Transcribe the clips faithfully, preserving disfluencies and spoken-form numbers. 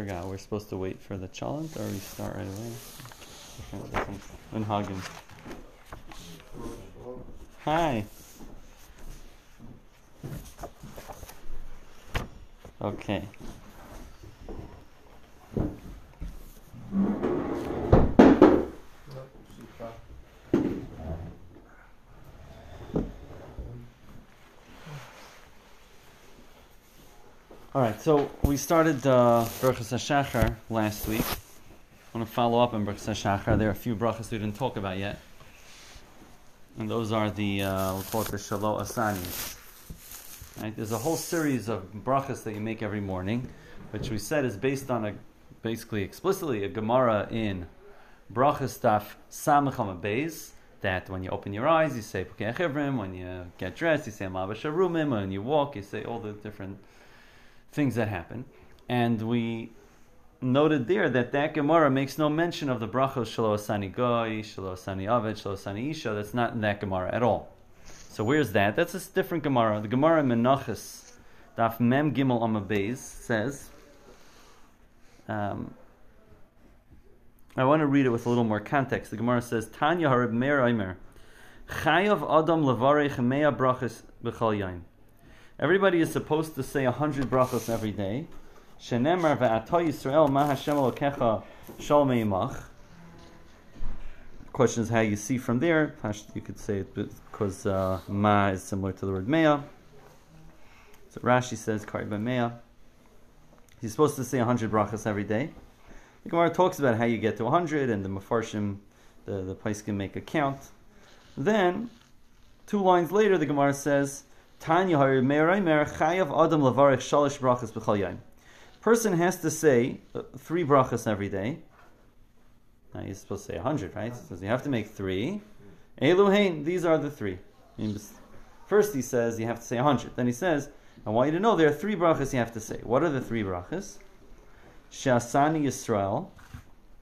forgot. We're supposed to wait for the challenge, or we start right away? Unhagen. Hi. Okay. All right, so we started uh, brachas haShachar last week. I want to follow up on brachas haShachar. There are a few brachas we didn't talk about yet, and those are the uh, we'll call it the Shelo Asani. Right? There's a whole series of brachas that you make every morning, which we said is based on a basically explicitly a Gemara in brachas daf samach amud beis, that when you open your eyes you say Pekahavrim, when you get dressed you say Ma'abasharumim, when you walk you say all the different things that happen. And we noted there that that Gemara makes no mention of the brachos Shelo Asani Goy, Shelo Asani Aved, Shelo Asani Isha. That's not in that Gemara at all. So where's that? That's a different Gemara. The Gemara in Menachos, Daf Mem Gimel Amud Beis, says, um, I want to read it with a little more context. The Gemara says, Tanya Harib Mer Aymer, Chayav Adam Levarech Meah Brachos B'chal Yayim. Everybody is supposed to say a hundred brachos every day. Shenemar ve'ata Yisrael ma Hashem elokecha shal meimach. The question is how you see from there. You could say it because uh, ma is similar to the word meah. So Rashi says kari b'meah. He's supposed to say a hundred brachos every day. The Gemara talks about how you get to a hundred, and the mefarshim, the the pesukim make a count. Then, two lines later, the Gemara says, Tanya Harib Mer Aymer Chayav Adam Levarech Shalish Brachos B'chal Yayim. Person has to say uh, three brachas every day. Now you're supposed to say a hundred, right? So you have to make three. Eluhein, these are the three. First he says you have to say a hundred. Then he says, I want you to know there are three brachas you have to say. What are the three brachas? She'asani Yisrael,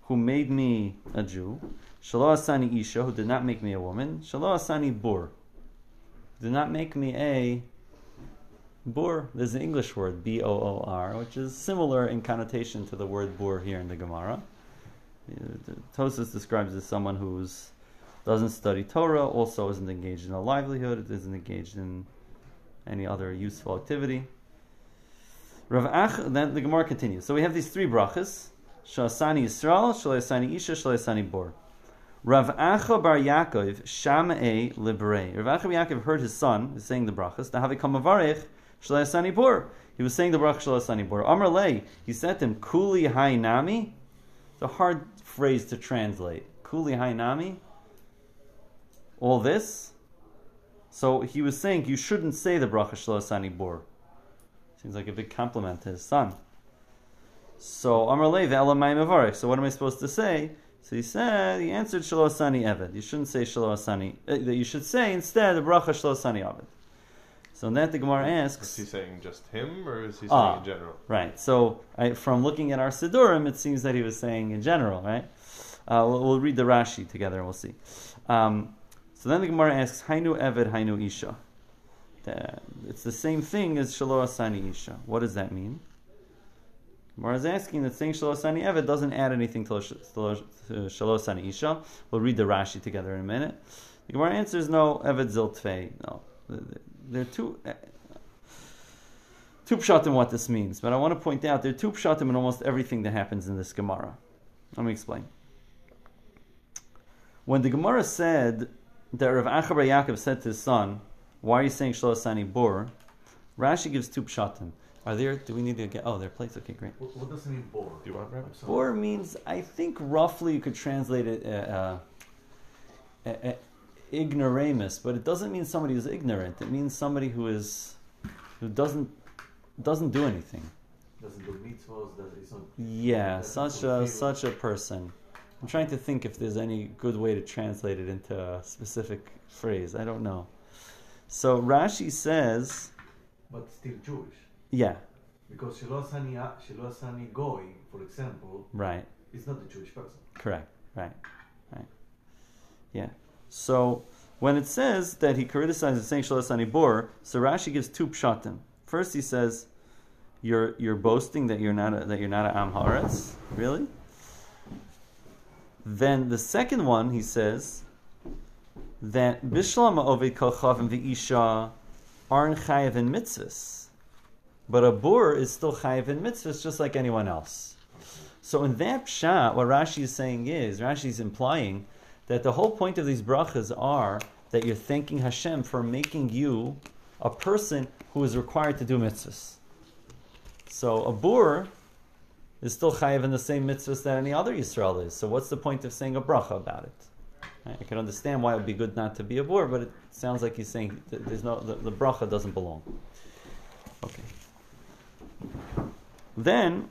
who made me a Jew. Shelo Asani Isha, who did not make me a woman. Shelo Asani Bur, do not make me a boor. There's an English word, B O O R, which is similar in connotation to the word boor here in the Gemara. Tosas describes as someone who doesn't study Torah, also isn't engaged in a livelihood, isn't engaged in any other useful activity. Rav Acha, then the Gemara continues. So we have these three brachas, Shasani Yisrael, Shalasani Isha, Shalasani Bor. Rav Acha bar Yaakov Shamei Libre. Rav Acha bar Yaakov heard his son is saying the brachas. He was saying the brachas Shelo Asani Bor. Amar lei, he said to him, Kuli hainami. It's a hard phrase to translate. Kuli hainami. All this. So he was saying you shouldn't say the brachas Shelo Asani Bor. Seems like a big compliment to his son. So Amar lei ve'elamai mevarech. So what am I supposed to say? So he said, he answered, Shelo Asani Eved. You shouldn't say Shelo Asani. Uh, you should say instead the bracha Shelo Asani Eved. So in that the Gemara asks, is he saying just him, or is he saying uh, in general? Right. So I, from looking at our Siddurim, it seems that he was saying in general, right? Uh, we'll, we'll read the Rashi together and we'll see. Um, so then the Gemara asks, Hainu Eved, Hainu Isha. The, it's the same thing as Shelo Asani Isha. What does that mean? Gemara is asking that saying Shelo Asani Eved doesn't add anything to Shelo Asani Isha. We'll read the Rashi together in a minute. The Gemara answers, no, Eved Ziltfei. No, there are two, two pshatim what this means, but I want to point out there are two pshatim in almost everything that happens in this Gemara. Let me explain. When the Gemara said that Rav Acha bar Yaakov said to his son, why are you saying Shelo Asani Bor? Rashi gives two pshatim. Are there, do we need to get, oh, there are plates, okay, great. What does it mean, bor? Do you want to bor means, I think roughly you could translate it uh, uh, uh, ignoramus, but it doesn't mean somebody who's ignorant. It means somebody who is, who doesn't, doesn't do anything. Doesn't do mitzvahs, doesn't... Yeah, such a, such a person. I'm trying to think if there's any good way to translate it into a specific phrase. I don't know. So Rashi says... But still Jewish. Yeah. Because Shelo Asani Goy, for example, right, is not a Jewish person. Correct. Right. Right. Yeah. So when it says that he criticizes saying Shelo Asani Bor, so Rashi gives two pshatim. First he says You're you're boasting that you're not a, that you're not a Am Haaretz, really. Then the second one, he says that Bishlam Oved Kolchav and V'Isha aren't Chayav in Mitzvahs, but a Bur is still Chayav in Mitzvahs, just like anyone else. So in that pshat, what Rashi is saying is, Rashi is implying that the whole point of these brachas are that you're thanking Hashem for making you a person who is required to do mitzvahs. So a bur is still chayav in the same mitzvahs that any other Yisrael is. So what's the point of saying a bracha about it? I can understand why it would be good not to be a bur, but it sounds like he's saying there's no, the, the bracha doesn't belong. Okay. Then,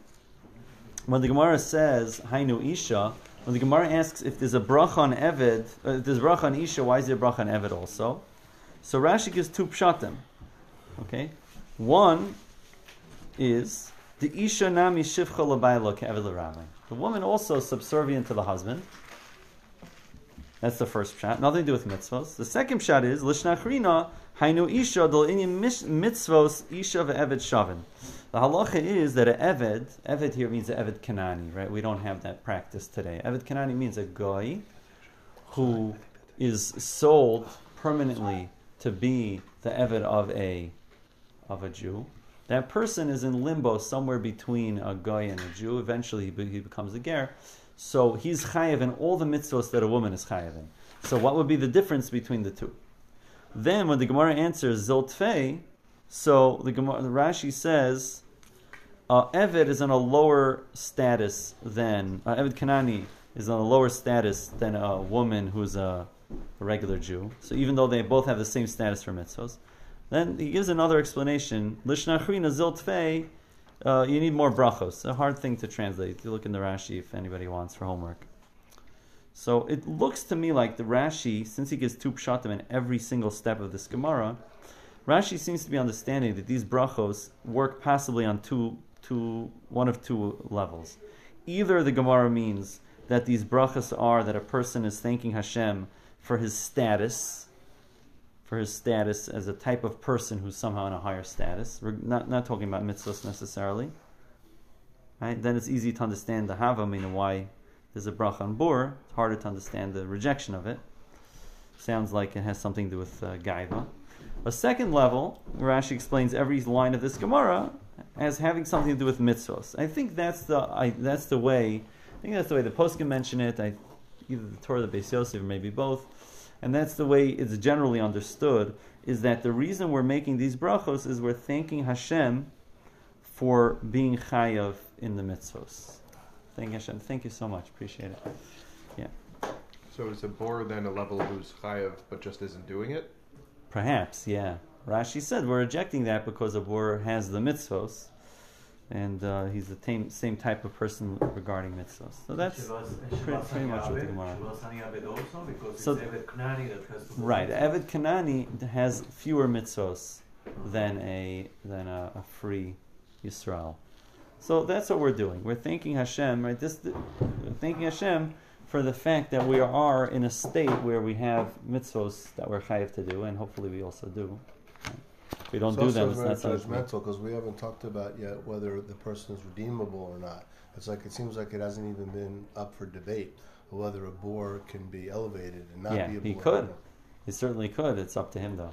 when the Gemara says Hainu Isha, when the Gemara asks if there's a bracha on Eved, if there's a bracha on Isha, why is there a bracha on Eved also? So Rashi gives two pshatim. Okay, one is the Isha nami shivcha l'baylo ke'eved l'rami. The woman also subservient to the husband. That's the first pshat. Nothing to do with mitzvos. The second pshat is l'shnachrina hainu Isha dol inim mitzvos Isha ve'eved shavin. The halacha is that an Eved, Eved here means an Eved Kanani, right? We don't have that practice today. Eved Kanani means a guy who is sold permanently to be the Eved of a, of a Jew. That person is in limbo somewhere between a guy and a Jew. Eventually he becomes a Ger. So he's chayav in all the mitzvos that a woman is chayav in. So what would be the difference between the two? Then when the Gemara answers Zoltfei, so the Gemara, the Rashi says, uh, Eved is on a lower status than uh, Eved Kanani is on a lower status than a woman who's a, a regular Jew. So even though they both have the same status for mitzvos, then he gives another explanation. Lishnachrina ziltfei, uh, you need more brachos. A hard thing to translate. You look in the Rashi if anybody wants for homework. So it looks to me like the Rashi, since he gives two pshatim in every single step of this Gemara, Rashi seems to be understanding that these brachos work possibly on two, two, one of two levels. Either the Gemara means that these brachos are that a person is thanking Hashem for his status, for his status as a type of person who's somehow in a higher status. We're not, not talking about mitzvahs necessarily. Right? Then it's easy to understand the hava, meaning why there's a bracha on bur. It's harder to understand the rejection of it. Sounds like it has something to do with uh, gaiva. A second level, Rashi explains every line of this Gemara as having something to do with mitzvos. I think that's the I, that's the way. I think that's the way the poskim mention it. I, either the Torah, the Beis Yosef, or maybe both. And that's the way it's generally understood. Is that the reason we're making these brachos is we're thanking Hashem for being chayav in the mitzvos. Thank Hashem. Thank you so much. Appreciate it. Yeah. So is a bor then a level who's chayav but just isn't doing it? Perhaps, yeah. Rashi said we're rejecting that because a bor has the mitzvos, and uh, he's the t- same type of person regarding mitzvos. So that's pretty, pretty much what the Gemara. So right, Eved Kanani has fewer mitzvos than a than a, a free Yisrael. So that's what we're doing. We're thanking Hashem, right? This we're thanking Hashem for the fact that we are in a state where we have mitzvos that we're chayav to do, and hopefully we also do. If we don't it's do them, it's not judgmental, because we haven't talked about yet whether the person is redeemable or not. It's like it seems like it hasn't even been up for debate whether a bor can be elevated and not yeah, be a bor. Yeah, he could. He certainly could. It's up to him, though.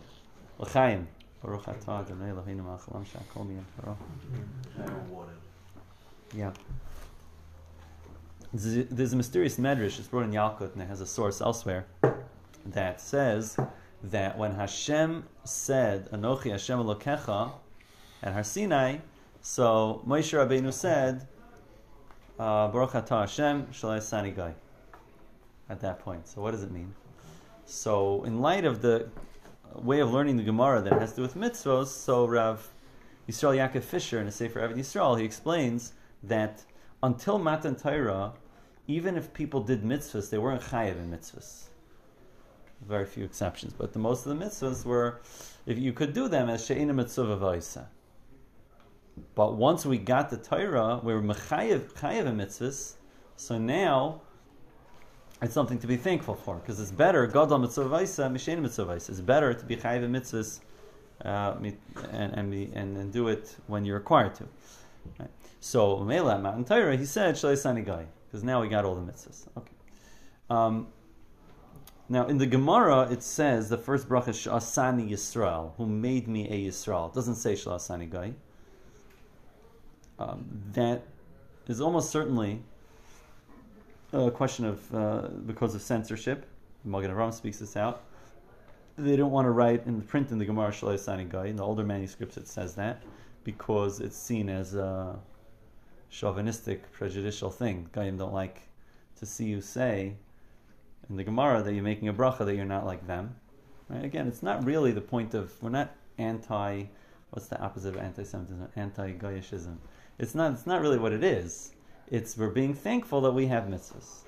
L'chaim. Baruch atah Adonai Eloheinu melech haolam she'akol niyeh b'toro. Yeah. There's a mysterious medrash, it's brought in Yalkut, and it has a source elsewhere, that says that when Hashem said, Anochi Hashem Elokecha, at Har Sinai, so Moshe Rabbeinu said, uh, Baruch atah Hashem, Shelo Asani Gai, at that point. So what does it mean? So in light of the way of learning the Gemara that has to do with mitzvos, so Rav Yisrael Yaakov Fisher, in a Sefer Eved Yisrael, he explains that until Matan Torah, even if people did mitzvahs, they weren't chayav in mitzvahs. Very few exceptions, but the most of the mitzvahs were, if you could do them, as she'ina mitzvah v'isa. But once we got the Torah, we were mechayev chayev in mitzvahs, so now it's something to be thankful for, because it's better, gadol mitzvah v'isa, mishe'ina mitzvah v'isa. It's better to be chayev in mitzvahs uh, and and, be, and and do it when you're required to. Right. So Mela Matan Torah, he said Shelo Asani Goy, because now we got all the mitzvahs. Okay. Um, now in the Gemara it says the first bracha Shelo Asani Yisrael, who made me a Yisrael. It doesn't say Shelo Asani Goy. Um, that is almost certainly a question of uh, because of censorship. Magen Avraham speaks this out. They don't want to write and print in the Gemara Shelo Asani Goy. In the older manuscripts it says that because it's seen as a chauvinistic, prejudicial thing. Goyim don't like to see you say in the Gemara that you're making a bracha that you're not like them. Right? Again, it's not really the point of, we're not anti, what's the opposite of anti-Semitism? Anti-Goyishism. It's not, it's not really what it is. It's we're being thankful that we have mitzvahs.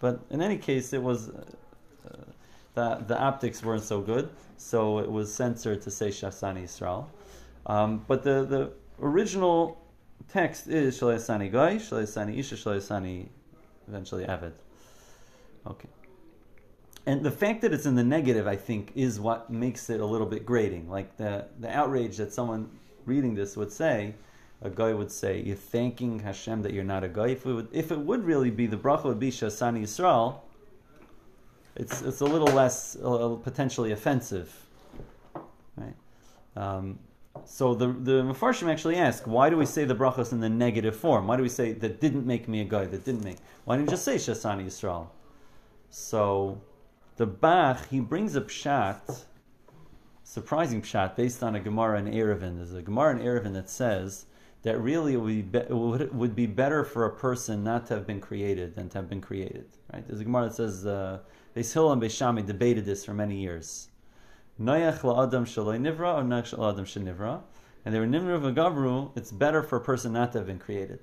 But in any case, it was... Uh, uh, The, the optics weren't so good, so it was censored to say Shelo Asani Yisrael. Um, but the, the original text is Shelo Asani Goy, Shelo Asani Isha, Shelo Asani eventually Eved. Okay. And the fact that it's in the negative, I think, is what makes it a little bit grating. Like the, the outrage that someone reading this would say, a Goy would say, you're thanking Hashem that you're not a Goy. If it would, if it would really be, the bracha would be Shelo Asani Yisrael, It's it's a little less uh, potentially offensive, right? Um, so the the mefarshim actually ask, why do we say the brachos in the negative form? Why do we say that didn't make me a guy? That didn't make. Why didn't you just say Shelo Asani Yisrael? So the Bach, he brings a pshat, surprising pshat, based on a Gemara in Erevin. There's a Gemara in Erevin that says that really it would be, be, it would, it would be better for a person not to have been created than to have been created. Right? There's a Gemara that says. Uh, Beis Hillel and Beis Shammai debated this for many years. Noyach la'adam shaloi nivra or noyach la'adam shenivra. And they were nimru v'gavru, it's better for a person not to have been created.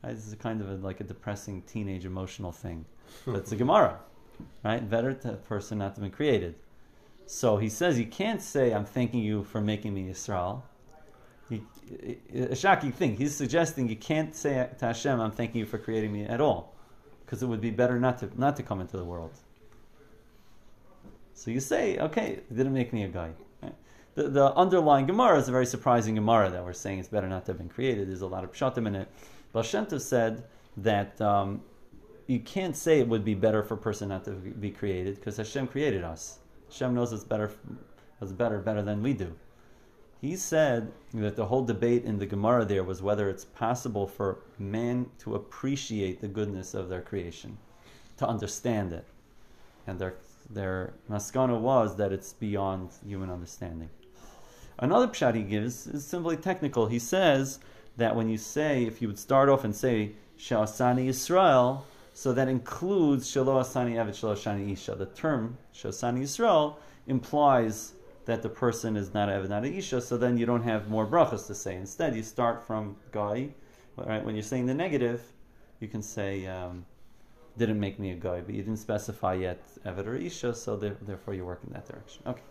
Right? This is a kind of a, like a depressing teenage emotional thing. That's a Gemara. Right? Better to a person not to have been created. So he says, you can't say, I'm thanking you for making me Yisrael. He, a shocking thing. He's suggesting you can't say to Hashem, I'm thanking you for creating me at all. Because it would be better not to not to come into the world. So you say, okay, it didn't make me a guy. Right? The, the underlying Gemara is a very surprising Gemara that we're saying it's better not to have been created. There's a lot of pshatim in it. Baal Shem Tov said that um, you can't say it would be better for a person not to be created because Hashem created us. Hashem knows it's better, it's better, better than we do. He said that the whole debate in the Gemara there was whether it's possible for man to appreciate the goodness of their creation, to understand it. And their their maskana was that it's beyond human understanding. Another pshat he gives is simply technical. He says that when you say, if you would start off and say, Shelo Asani Yisrael, so that includes Shelo Asani Eved, Shelo Asani Isha. The term Shelo Asani Yisrael implies that the person is not Eved, not Isha, so then you don't have more brachas to say. Instead, you start from Goy. Right? When you're saying the negative, you can say, um, didn't make me a Goy, but you didn't specify yet Eved or Isha, so therefore you work in that direction. Okay.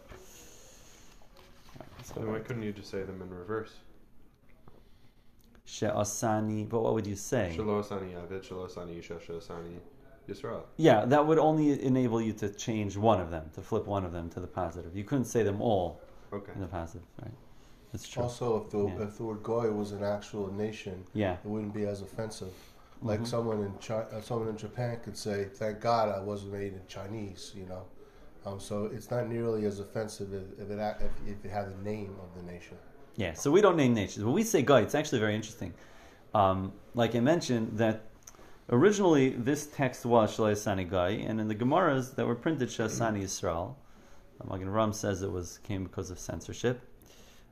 Right, so why back. Couldn't you just say them in reverse? Shelo Asani, but what would you say? Shelo Asani Eved, Shelo Asani Isha, Shelo Asani Yisrael. Yeah, that would only enable you to change one of them, to flip one of them to the positive. You couldn't say them all okay. in the positive, right? That's true. Also, if the, yeah. if the word Goy was an actual nation, yeah. it wouldn't be as offensive. Like mm-hmm. someone in China, someone in Japan could say, thank God I wasn't made in Chinese, you know? Um, so it's not nearly as offensive if, if, it, if, if it had the name of the nation. Yeah, so we don't name nations. When we say Goy, it's actually very interesting. Um, like I mentioned, that originally, this text was Shelo Asani Goy, and in the Gemaras that were printed, Shelo Asani Yisrael, Magen Avraham says it was came because of censorship.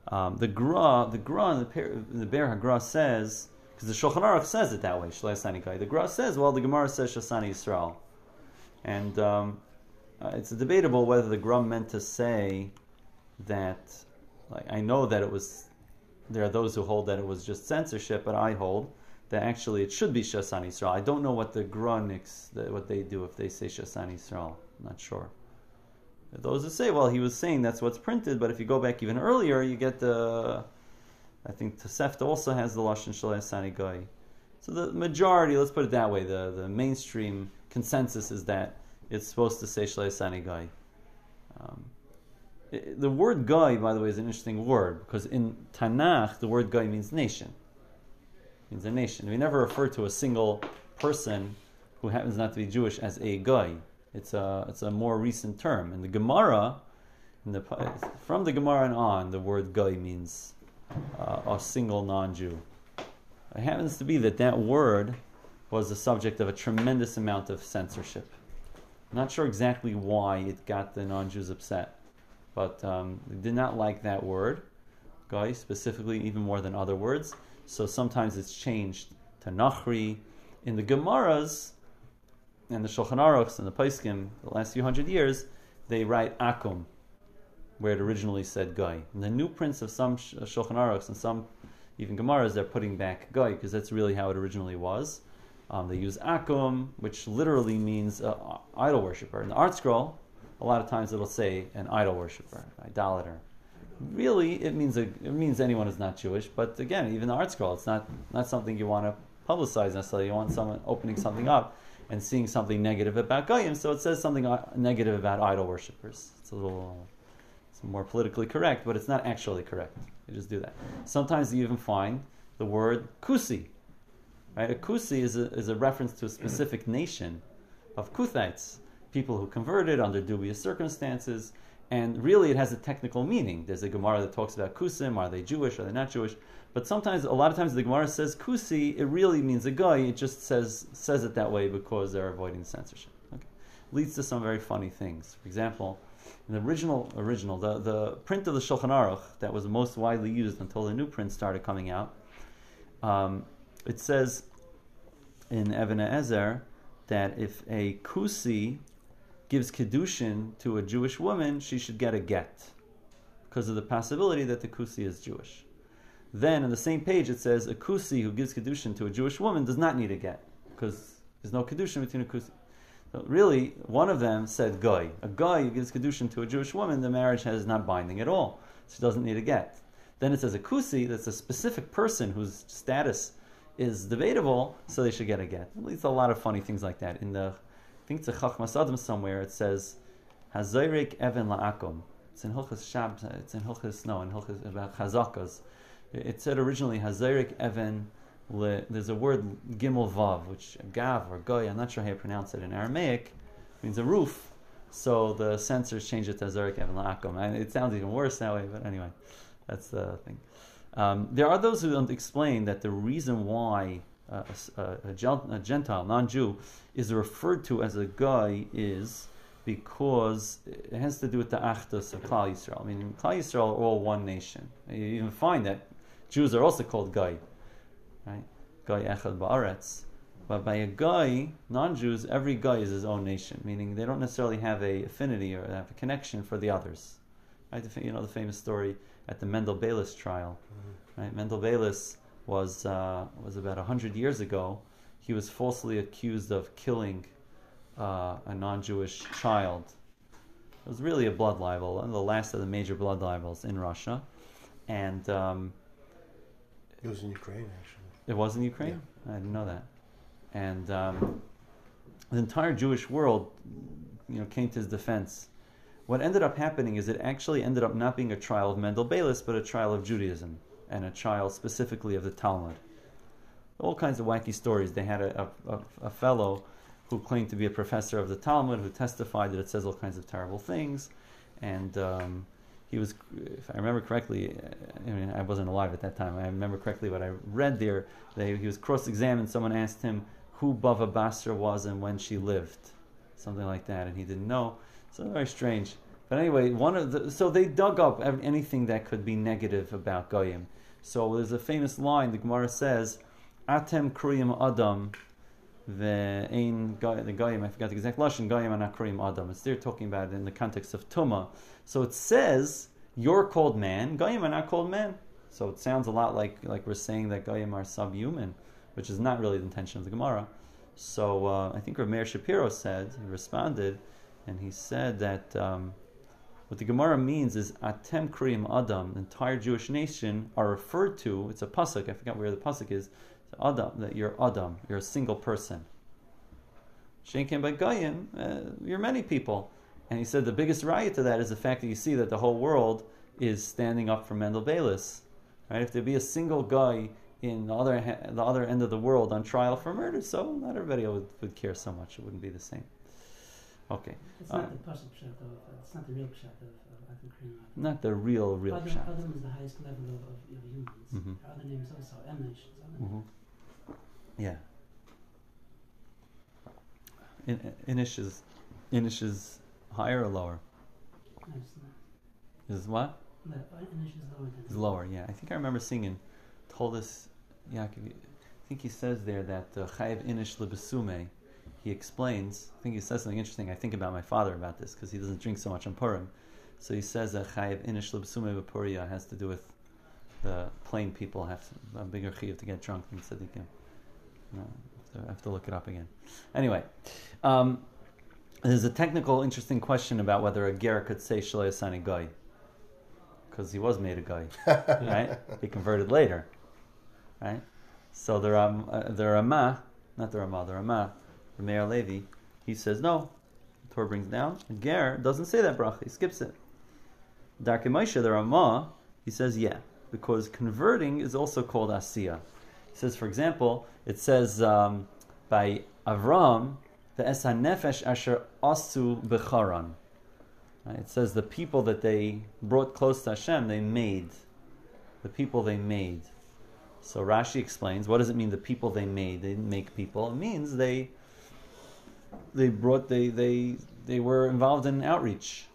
Um, the Gra, the Gra, in the, per, in the Ber HaGra says, because the Shulchan Aruch says it that way, Shelo Asani Goy. The Gra says, well, the Gemara says Shelo Asani Yisrael, and um, uh, it's debatable whether the Gra meant to say that. Like, I know that it was. There are those who hold that it was just censorship, but I hold that actually it should be Shelo Asani Yisrael. I don't know what the grunics, what they do if they say Shelo Asani Yisrael. I'm not sure. Those who say, well, he was saying that's what's printed, but if you go back even earlier, you get the, I think Tosefta also has the Lashon Shelo Asani Goy. So the majority, let's put it that way, the, the mainstream consensus is that it's supposed to say Shelo Asani Goy. Um, The word Goy, by the way, is an interesting word, because in Tanakh, the word Goy means nation. It means a nation. We never refer to a single person who happens not to be Jewish as a Goy. It's a, it's a more recent term. In the Gemara, in the, from the Gemara and on, the word Goy means uh, a single non-Jew. It happens to be that that word was the subject of a tremendous amount of censorship. I'm not sure exactly why it got the non-Jews upset, but um, they did not like that word, Goy, specifically, even more than other words. So sometimes it's changed to Nachri. In the Gemaras, and the Shulchan Aruch, and the Pesukim, the last few hundred years, they write Akum, where it originally said Goy. And the new prints of some Shulchan Aruchs and some even Gemaras, they're putting back Goy, because that's really how it originally was. Um, they use Akum, which literally means uh, idol worshiper. In the Artscroll, a lot of times it'll say an idol worshiper, an idolater. Really, it means a, it means anyone who's not Jewish. But again, even the Artscroll, it's not not something you want to publicize necessarily. You want someone opening something up and seeing something negative about Goyim, so it says something negative about idol worshipers. It's a little it's more politically correct, but it's not actually correct. They just do that. Sometimes you even find the word Kusi. Right? A Kusi is a, is a reference to a specific nation of Kuthites, people who converted under dubious circumstances, and really it has a technical meaning. There's a Gemara that talks about Kusim, are they Jewish, are they not Jewish? But sometimes, a lot of times the Gemara says Kusi, it really means a guy, it just says says it that way because they're avoiding censorship. Okay. Leads to some very funny things. For example, in the original, original the, the print of the Shulchan Aruch that was most widely used until the new print started coming out, um, it says in Evan Ezer that if a Kusi gives Kedushin to a Jewish woman, she should get a get, because of the possibility that the Kusi is Jewish. Then, on the same page, it says a Kusi who gives Kedushin to a Jewish woman does not need a get, because there's no Kedushin between a Kusi. So really, one of them said Goy. A Goy who gives Kedushin to a Jewish woman, the marriage is not binding at all. She doesn't need a get. Then it says a Kusi, that's a specific person whose status is debatable, so they should get a get. At least a lot of funny things like that. In the I think it's a Chachmas Adam somewhere. It says, "Hazoyrek even la'akum." It's in Hilchas Shabbat. It's in Hilchas No. In Hilchas about Chazakas. It said originally Hazoyrek even. Le, there's a word Gimel Vav, which Gav or Goy. I'm not sure how you pronounce it in Aramaic. Means a roof. So the censors changed it to Hazoyrek even la'akum, and it sounds even worse that way. But anyway, that's the thing. Um, there are those who don't explain that the reason why Uh, a, a, a Gentile, non-Jew, is referred to as a guy is because it has to do with the Achdus of Klal Yisrael. I mean, Klal Yisrael are all one nation. You even find that Jews are also called guy, right? Guy Echad Ba'aretz. But by a guy, non-Jews, every guy is his own nation, meaning they don't necessarily have a affinity or have a connection for the others. Right? You know the famous story at the Mendel Beilis trial, right? Mendel Beilis was uh, was about one hundred years ago. He was falsely accused of killing uh, a non-Jewish child. It was really a blood libel, one of the last of the major blood libels in Russia. And um, it was in Ukraine, actually. It was in Ukraine? Yeah. I didn't know that. And um, the entire Jewish world, you know, came to his defense. What ended up happening is it actually ended up not being a trial of Mendel Beilis, but a trial of Judaism, and a child specifically of the Talmud. All kinds of wacky stories. They had a, a, a fellow who claimed to be a professor of the Talmud who testified that it says all kinds of terrible things. And um, he was, if I remember correctly, I mean, I wasn't alive at that time. I remember correctly what I read there. They, he was cross-examined. Someone asked him who Bava Basra was and when she lived. Something like that. And he didn't know. So very strange. But anyway, one of the, so they dug up anything that could be negative about Goyim. So there's a famous line, the Gemara says, Atem Kriyim Adam, ve'ein Goyim, I forgot the exact Lashon, Goyim ana Kriyim Adam. It's there talking about it in the context of Tumah. So it says, you're called man, Goyim are not called man. So it sounds a lot like, like we're saying that Goyim are subhuman, which is not really the intention of the Gemara. So uh, I think Rav Meir Shapiro said, he responded, and he said that um, what the Gemara means is Atem Kriyim Adam, the entire Jewish nation, are referred to, it's a pasuk, I forgot where the pasuk is, it's Adam, that you're Adam, you're a single person. Shein Ken by Goyim, uh, you're many people. And he said the biggest raya to that is the fact that you see that the whole world is standing up for Mendel Beilis. Right? If there be a single guy in the other ha- the other end of the world on trial for murder, so not everybody would, would care so much. It wouldn't be the same. Okay. It's um, not the pashut pshat though. It's not the real pshat of Adam Kriyam. Not the real, real Adam, pshat. Adam is the highest level of, of humans. Mm-hmm. There are other names also. Emish. Mm-hmm. Yeah. In, Inish is Inish is higher or lower? No, it's not. Is what? No, Inish is lower than. It's lower, yeah. I think I remember seeing in Toldos Yaakov, I think he says there that Chayav Inish Lebesume. He explains, I think he says something interesting. I think about my father about this because he doesn't drink so much on Purim. So he says that Chayav Inish Lebesume B'Puria has to do with the plain people have to, a bigger Chayav to get drunk than Tzadikim. No. So I have to look it up again. Anyway, um, there's a technical interesting question about whether a Ger could say Shelo Asani Goy, because he was made a Goy, right? He converted later, right? So the Ram, uh, the Ramah, not the Ramah, the Ramah, the Meir Levi, he says no. The Torah brings down a Ger doesn't say that bracha, he skips it. Darkei Moshe, the Ramah, he says yeah, because converting is also called Asiyah. It says, for example, it says um, by Avram, the Esa Nefesh Asher Asu Becharan. It says the people that they brought close to Hashem, they made. The people they made. So Rashi explains, what does it mean, the people they made? They didn't make people. It means they they brought, they they, they were involved in outreach.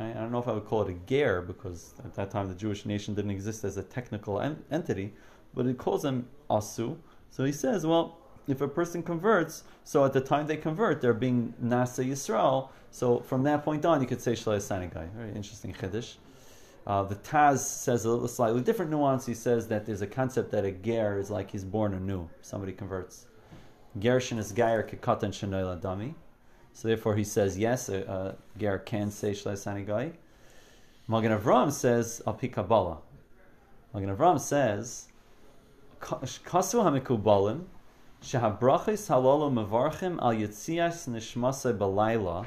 Right? I don't know if I would call it a ger, because at that time the Jewish nation didn't exist as a technical en- entity. But it calls them asu. So he says, well, if a person converts, so at the time they convert, they're being nasa Yisrael. So from that point on, you could say Shelo Asani Goy. Very interesting chiddush. Uh, the Taz says a little slightly different nuance. He says that there's a concept that a ger is like he's born anew. Somebody converts. Gershin is gayer kekatan shenoyla dami. So therefore, he says yes, a, a ger can say Shelo Asani Goy. Magen Avraham says al pi kabbalah. Magen Avraham says. Kasu hamikubalim shehabrachis halalo mevarchim al yitzias nishmase balayla.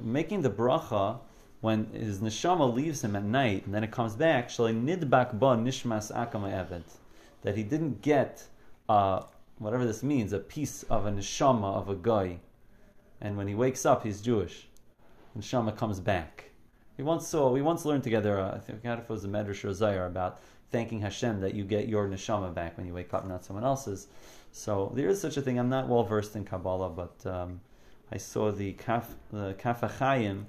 Making the bracha when his neshama leaves him at night and then it comes back. Shalei nidbak ba nishmas akam eved, that he didn't get uh, whatever this means, a piece of a neshama of a guy, and when he wakes up he's Jewish. Neshama comes back. We once saw. We once learned together. Uh, I think it was a medrash or zayar about thanking Hashem that you get your neshama back when you wake up, not someone else's. So there is such a thing. I'm not well versed in Kabbalah, but um, I saw the Kaf the Kafachayim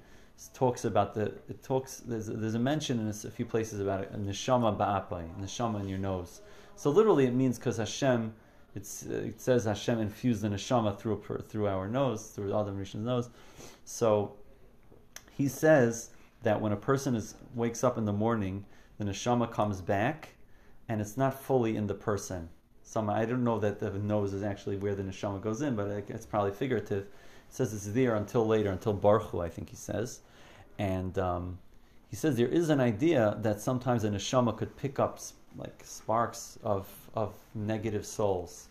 talks about the it talks. There's, there's a mention in a few places about it, a neshama ba'apai, neshama in your nose. So literally it means because Hashem, it's it says Hashem infused the neshama through through our nose, through Adam Rishon's nose. So he says that when a person is wakes up in the morning, the neshama comes back, and it's not fully in the person. Some I don't know that the nose is actually where the neshama goes in, but it's probably figurative. It says it's there until later, until Baruch Hu, I think he says. And um, he says there is an idea that sometimes a neshama could pick up like sparks of of negative souls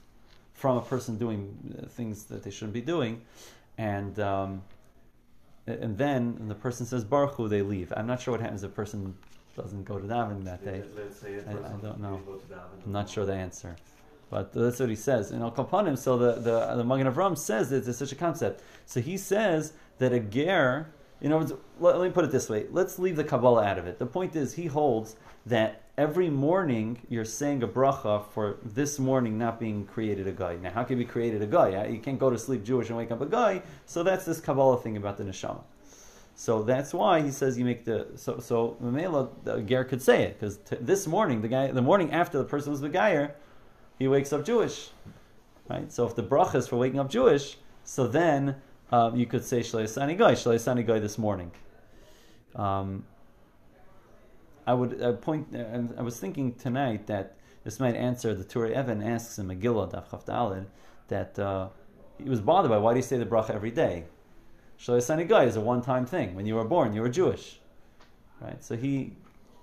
from a person doing things that they shouldn't be doing, and. Um, And then when the person says Baruch Hu, they leave. I'm not sure what happens if a person doesn't go to davening that day. Let's say I, I don't know. I'm not sure the answer, but that's what he says. And Al Kapanim, so the the, the Magen Avraham says that there's such a concept. So he says that a ger, you know, let, let me put it this way. Let's leave the Kabbalah out of it. The point is, he holds that every morning you're saying a bracha for this morning not being created a guy. Now, how can you be created a guy? You can't go to sleep Jewish and wake up a guy. So that's this Kabbalah thing about the neshama. So that's why he says you make the so so Mamela the Ger could say it because t- this morning the guy the morning after the person was the gayer, he wakes up Jewish, right? So if the bracha is for waking up Jewish, so then uh, you could say Shelo Asani Goy, Shelo Asani Goy this morning. Um. I would uh, point. Uh, I was thinking tonight that this might answer. The Tur Evan asks in Megillah Daf Chaf Daled that uh, he was bothered by why do you say the bracha every day? Shelo Asani Goy is a one-time thing. When you were born, you were Jewish, right? So he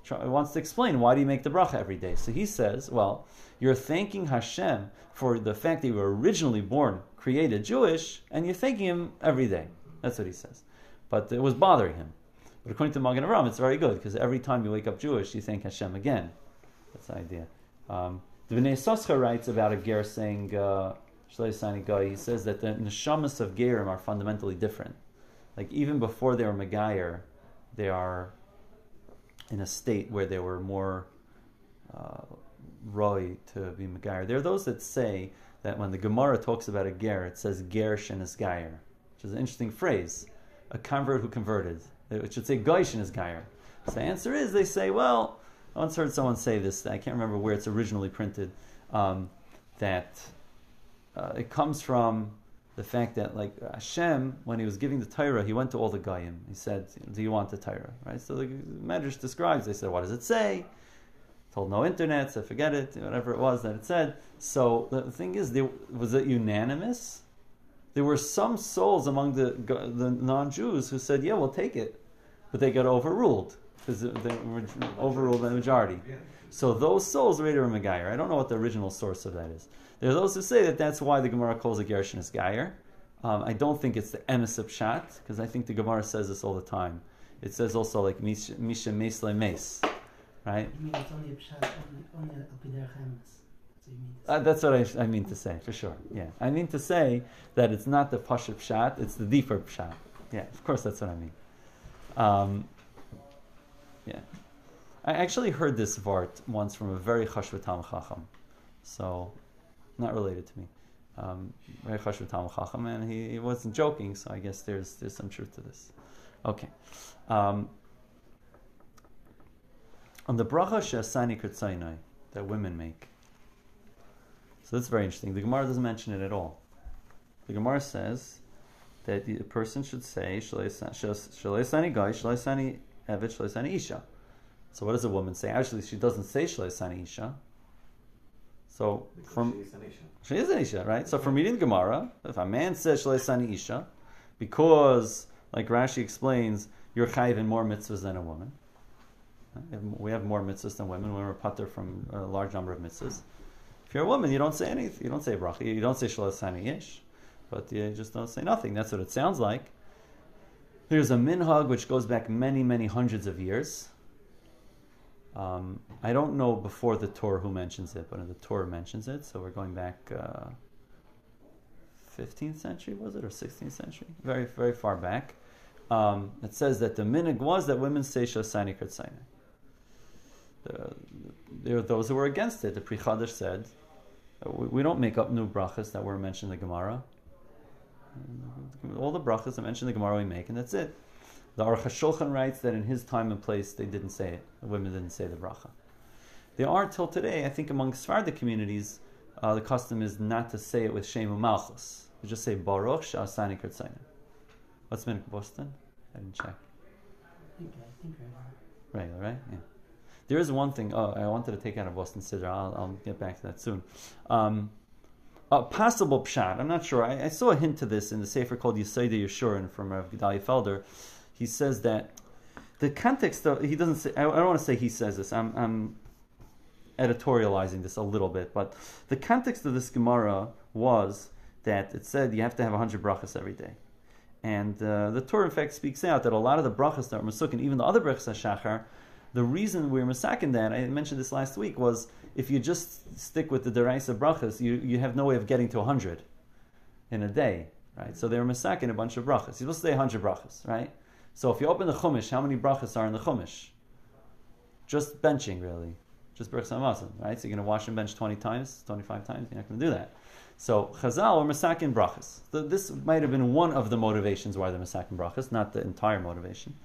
try, wants to explain why do you make the bracha every day. So he says, well, you're thanking Hashem for the fact that you were originally born, created Jewish, and you're thanking Him every day. That's what he says. but it was bothering him. But according to Magen Avraham, it's very good, because every time you wake up Jewish, you thank Hashem again. That's the idea. Um, the Bnei Soscha writes about a Ger saying, Shelo Asani guy, he says that the neshamas of Gerim are fundamentally different. Like even before they were Megayer, they are in a state where they were more uh, Roy to be Megayer. There are those that say that when the Gemara talks about a Ger, it says Ger shenis Gayer, which is an interesting phrase. A convert who converted. It should say Goyish and his Gayer. So the answer is, they say, well, I once heard someone say this, I can't remember where it's originally printed, um, that uh, it comes from the fact that, like, Hashem, when he was giving the Torah, he went to all the Goyim. He said, do you want the Torah? Right? So the Medrash describes, they said, what does it say? Told no internet, so forget it, whatever it was that it said. So the thing is, they, was it unanimous? There were some souls among the, the non-Jews who said, yeah, we'll take it. But they got overruled, because they were overruled by the majority. Yeah. So those souls were later Megayer. I don't know what the original source of that is. There are those who say that that's why the Gemara calls a Ger shenis Gayer. Um, I don't think it's the emes of Pshat, because I think the Gemara says this all the time. It says also like Misha Meis Le Meis, right? You mean it's only a Pshat, only, only a B'derech Emes. Uh, that's what I, I mean to say, for sure. Yeah, I mean to say that it's not the Pasha Pshat, it's the deeper Pshat. Yeah, of course, that's what I mean. Um, yeah, I actually heard this Vart once from a very Chashvatam Chacham, so not related to me. Um, very Chashvatam Chacham, and he, he wasn't joking, so I guess there's there's some truth to this. Okay. Um, on the bracha she'asani k'rtzono that women make. So that's very interesting. The Gemara doesn't mention it at all. The Gemara says that the person should say, Shelo Asani Gai, Shelo Asani Eved, Shelo Asani Isha. So what does a woman say? Actually, she doesn't say Shelo Asani Isha. So because from she is an Isha. She is an Isha, right? So from reading the Gemara, if a man says Shelo Asani Isha, because, like Rashi explains, you're chayiv in more mitzvahs than a woman. We have more mitzvahs than women. Women are patur from a large number of mitzvahs. If you're a woman, you don't say anything. You don't say bracha. You don't say Shelo Asani Ish, but you just don't say nothing. That's what it sounds like. There's a minhag which goes back many, many hundreds of years. Um, I don't know before the Tur who mentions it, but the Tur mentions it. So we're going back uh, fifteenth century, was it, or sixteenth century? Very, very far back. Um, it says that the minhag was that women say Shelo Asani K'rtzono. The, there are those who were against it. The Pri Chadash said, we, we don't make up new brachas that were mentioned in the Gemara. All the brachas that mentioned in the Gemara we make, and that's it. The Aruch HaShulchan writes that in his time and place they didn't say it. The women didn't say the bracha. There are, till today, I think among Sephardic communities, uh, the custom is not to say it with Shem U'Malchus. You just say Baruch She'asani K'rtzono. What's minhag Boston? I didn't check. I think, I think regular. Regular, right? Yeah. There is one thing. Oh, I wanted to take out a Boston Siddur. I'll, I'll get back to that soon. Um, a possible pshat. I'm not sure. I, I saw a hint to this in the sefer called Yisoda Yeshurin from Rav Gedalia Felder. He says that the context of, he doesn't say. I, I don't want to say he says this. I'm, I'm editorializing this a little bit, but the context of this Gemara was that it said you have to have one hundred brachas every day, and uh, the Torah in fact speaks out that a lot of the brachas that are mesukim, even the other brachas haShachar. The reason we were masakin that, I mentioned this last week, was if you just stick with the deraisa brachas, you, you have no way of getting to one hundred in a day, right? So they were masakin a bunch of brachas. You're supposed to say one hundred brachas, right? So if you open the chumash, how many brachas are in the chumash? Just benching, really. Just brachas hamasim, right? So you're going to wash and bench twenty times, twenty-five times, you're not going to do that. So Chazal were masakin brachas. So this might have been one of the motivations why they're masakin brachas, not the entire motivation.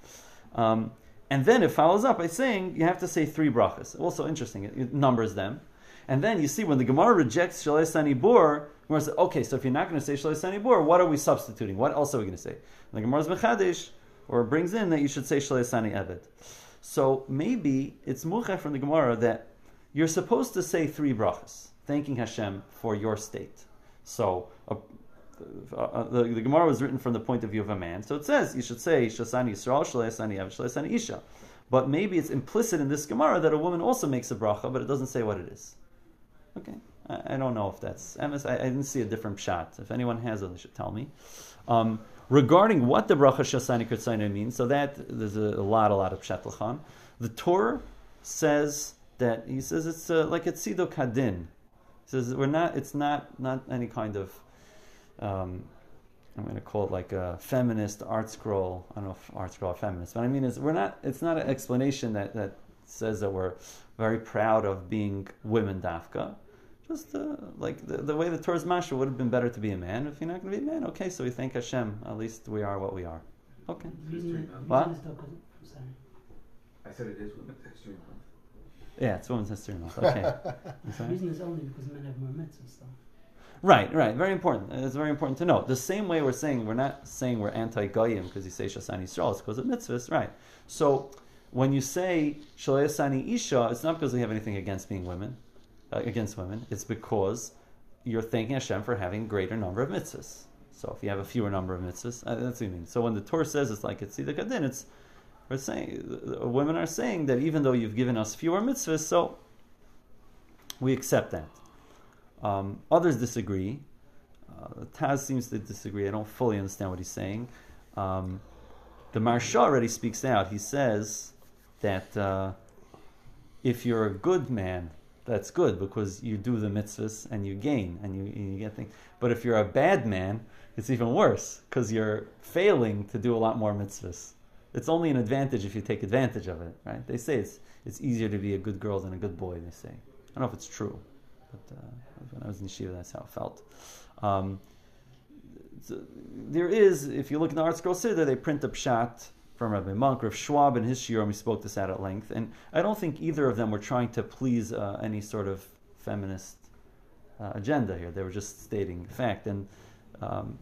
Um... And then it follows up by saying you have to say three brachas. Also interesting, it, it numbers them. And then you see when the Gemara rejects Shelo Asani Bor, Gemara says, okay, so if you're not going to say Shelo Asani Bor, what are we substituting? What else are we going to say? And the Gemara's Mechadesh, or brings in that you should say Shelo Asani Eved. So maybe it's Mucha from the Gemara that you're supposed to say three brachas, thanking Hashem for your state. So a, Uh, the, the Gemara was written from the point of view of a man, so it says you should say Shelo Asani Yisrael, Shelo Asani Eved, Shelo Asani Isha. But maybe it's implicit in this Gemara that a woman also makes a bracha, but it doesn't say what it is. Okay, I, I, I don't know if that's emes. I, I didn't see a different pshat. If anyone has it, they should tell me. Um, regarding what the bracha shasani k'tzayna means, so that there's a, a lot, a lot of pshat l'chan. The Torah says that he says it's uh, like a tzidok hadin. He says we're not. It's not not any kind of. Um, I'm going to call it like a feminist Artscroll. I don't know if Artscroll is feminist, but I mean, it's, we're not. It's not an explanation that, that says that we're very proud of being women dafka. Just uh, like the, the way the Torah's mashal would have been better to be a man. If you're not going to be a man, okay. So we thank Hashem. At least we are what we are. Okay. What? I said it is Women's History Month. Yeah, it's Women's History Month. Okay. The reason is only because men have more mitzvahs and stuff. Right, right. Very important. It's very important to note. The same way we're saying, we're not saying we're anti-goyim because you say Shasani Yisrael, it's because of mitzvahs, right. So when you say Shelo Asani Isha, it's not because we have anything against being women, uh, against women. It's because you're thanking Hashem for having a greater number of mitzvahs. So if you have a fewer number of mitzvahs, uh, that's what you mean. So when the Torah says it's like it's Tziduk Hadin, it's we're saying, women are saying that even though you've given us fewer mitzvahs, so we accept that. Um, others disagree. Uh, Taz seems to disagree. I don't fully understand what he's saying. Um, the Marsha already speaks out. He says that uh, if you're a good man, that's good because you do the mitzvahs and you gain and you, and you get things. But if you're a bad man, it's even worse because you're failing to do a lot more mitzvahs. It's only an advantage if you take advantage of it, right? They say it's it's easier to be a good girl than a good boy, they say. I don't know if it's true, but uh, when I was in yeshiva, that's how it felt. Um, so there is, if you look in the Artscroll Siddur, they print a pshat from Rabbi Monk, Rav Schwab, and his shiurim. We spoke this out at length, and I don't think either of them were trying to please uh, any sort of feminist uh, agenda here. They were just stating fact, and... Um,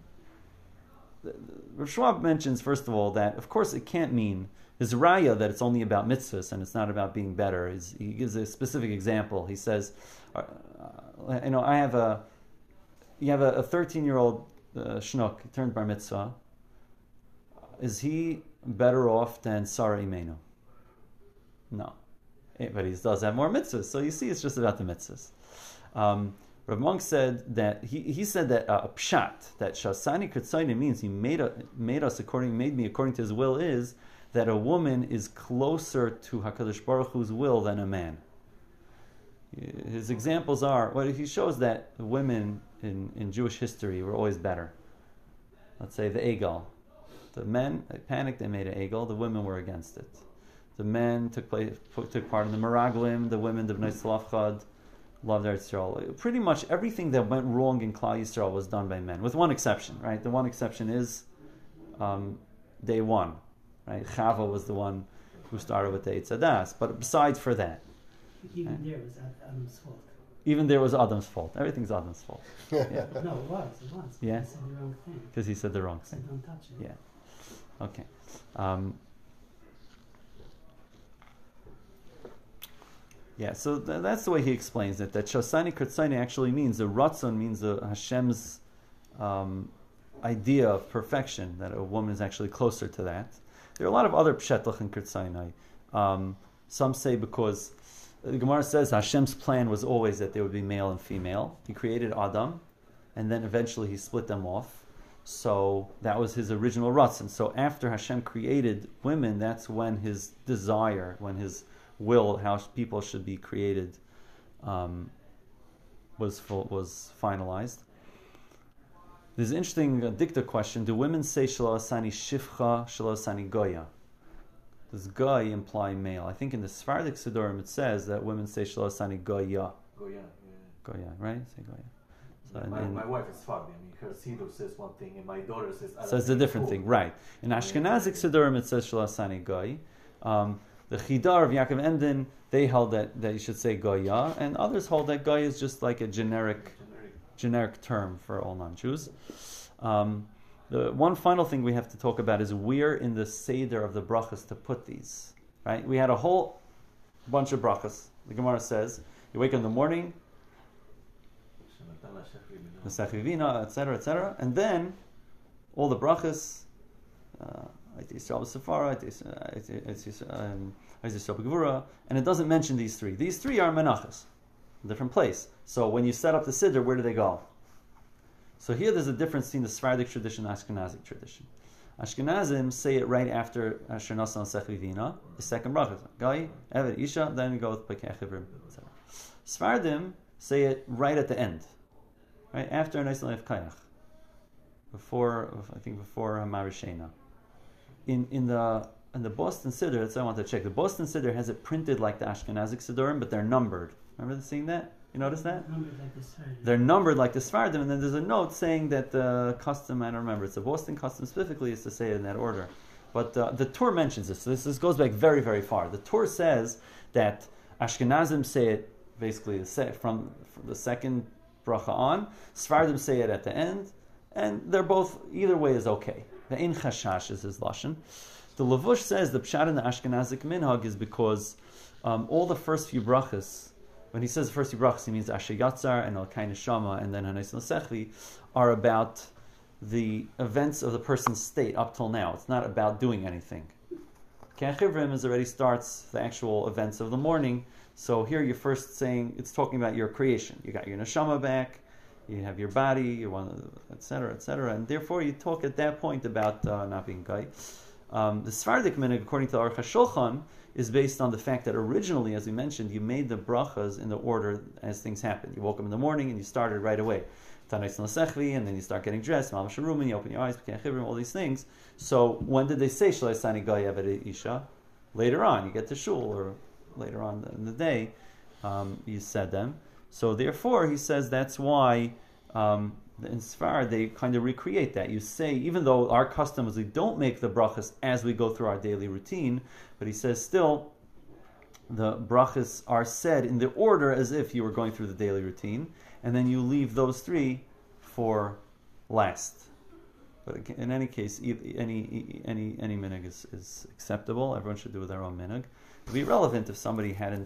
Rav Schwab mentions, first of all, that of course it can't mean his raya that it's only about mitzvahs and it's not about being better. He's, he gives a specific example. He says, uh, "You know, I have a you have a thirteen-year-old uh, shnuk turned bar mitzvah. Is he better off than Sarah Imenu? No, but he does have more mitzvahs. So you see, it's just about the mitzvahs." Um, Rav Monk said that he, he said that uh, a pshat that shasani k'tzayni means he made a, made us according made me according to his will is that a woman is closer to Hakadosh Baruch Hu's will than a man. His examples are well he shows that women in, in Jewish history were always better. Let's say the Egel, the men they panicked they made an Egel, the women were against it. The men took place took part in the Meraglim, the women the Bnei Tzlafchad. Love their Yisrael. Pretty much everything that went wrong in Klal Yisrael was done by men, with one exception, right? The one exception is um, day one, right? Chava was the one who started with the Eitz Hadas, but besides for that, even right? there was Adam's fault. Even there was Adam's fault. Everything's Adam's fault. Yeah. No, it was. It was. Yeah. He said the wrong thing. Because he said the wrong thing. Don't touch it. Yeah. Okay. Um, Yeah, so th- that's the way he explains it. That Shasani Kurtzani actually means the Ratzon means a Hashem's um, idea of perfection. That a woman is actually closer to that. There are a lot of other pshetlach and Kurtzani. Um Some say because the Gemara says Hashem's plan was always that there would be male and female. He created Adam, and then eventually he split them off. So that was his original Ratzon. So after Hashem created women, that's when his desire, when his will how people should be created um, was full, was finalized. There's an interesting uh, dikta question: do women say Shelo Asani Shifcha, Shelo Asani Goya? Does Goy imply male? I think in the Sephardic Siddurim it says that women say Shelo Asani Goya. Goya, yeah. Goya, right? Say Goya. So yeah, my, then, my wife is Sephardi. I mean, her Siddur says one thing, and my daughter says. So it's a different thing, right? In Ashkenazic Siddurim it says Shelo Asani Goy. Um, The Chidar of Yaakov Emden, they held that, that you should say Goya, and others hold that Goya is just like a generic generic term for all non-Jews. Um, the one final thing we have to talk about is where in the Seder of the brachas to put these. Right? We had a whole bunch of brachas. The Gemara says, you wake up in the morning, the Sechivina, et cetera, et cetera, and then all the brachas... Uh, and it doesn't mention these three. These three are menachas. a different place. So when you set up the Siddur, where do they go? So here there's a difference between the Sephardic tradition and Ashkenazic tradition. Ashkenazim say it right after Asher Nasa and Sech Vivina, the second bracha. Gai, Eved, Isha, then we go with Pekahavrim, et cetera. Sephardim say it right at the end, right after Nasa Kayach, before I think before Marishena. In in the in the Boston Siddur, that's what I want to check. The Boston Siddur has it printed like the Ashkenazic Siddurim, but they're numbered. Remember seeing that? You notice that? Numbered like the They're numbered like the Sephardim, and then there's a note saying that the custom, I don't remember, it's a Boston custom specifically, is to say it in that order. But uh, the Tur mentions this, so this, this goes back very, very far. The Tur says that Ashkenazim say it basically from, from the second bracha on, Sephardim say it at the end, and they're both, either way is okay. The Ein Chashash is his Lashon. The Lavush says the Pshat in the Ashkenazic Minhag is because um, all the first few brachas, when he says the first few brachas, he means Asher Yatzar and Elkai Neshama and then Hanais Nosechvi, are about the events of the person's state up till now. It's not about doing anything. Kachivrim is already starts the actual events of the morning. So here you're first saying, it's talking about your creation. You got your Neshama back, you have your body, you want, et cetera, et cetera. And therefore you talk at that point about uh, not being Gai. Um, the Sephardic minhag, according to the Aruch HaShulchan, is based on the fact that originally, as we mentioned, you made the brachas in the order as things happened. You woke up in the morning and you started right away. Tanais Nosechvi, and then you start getting dressed, Ma'abasharumim, you open your eyes, Pekahavrim, all these things. So when did they say Shelo Asani Gai Eved Isha? Later on, you get to shul, or later on in the day, um, you said them. So therefore, he says that's why um, in Sfar they kind of recreate that. You say, even though our custom is we don't make the brachas as we go through our daily routine, but he says still the brachas are said in the order as if you were going through the daily routine, and then you leave those three for last. But in any case, any any any minhag is, is acceptable. Everyone should do their own minhag. It would be irrelevant if somebody hadn't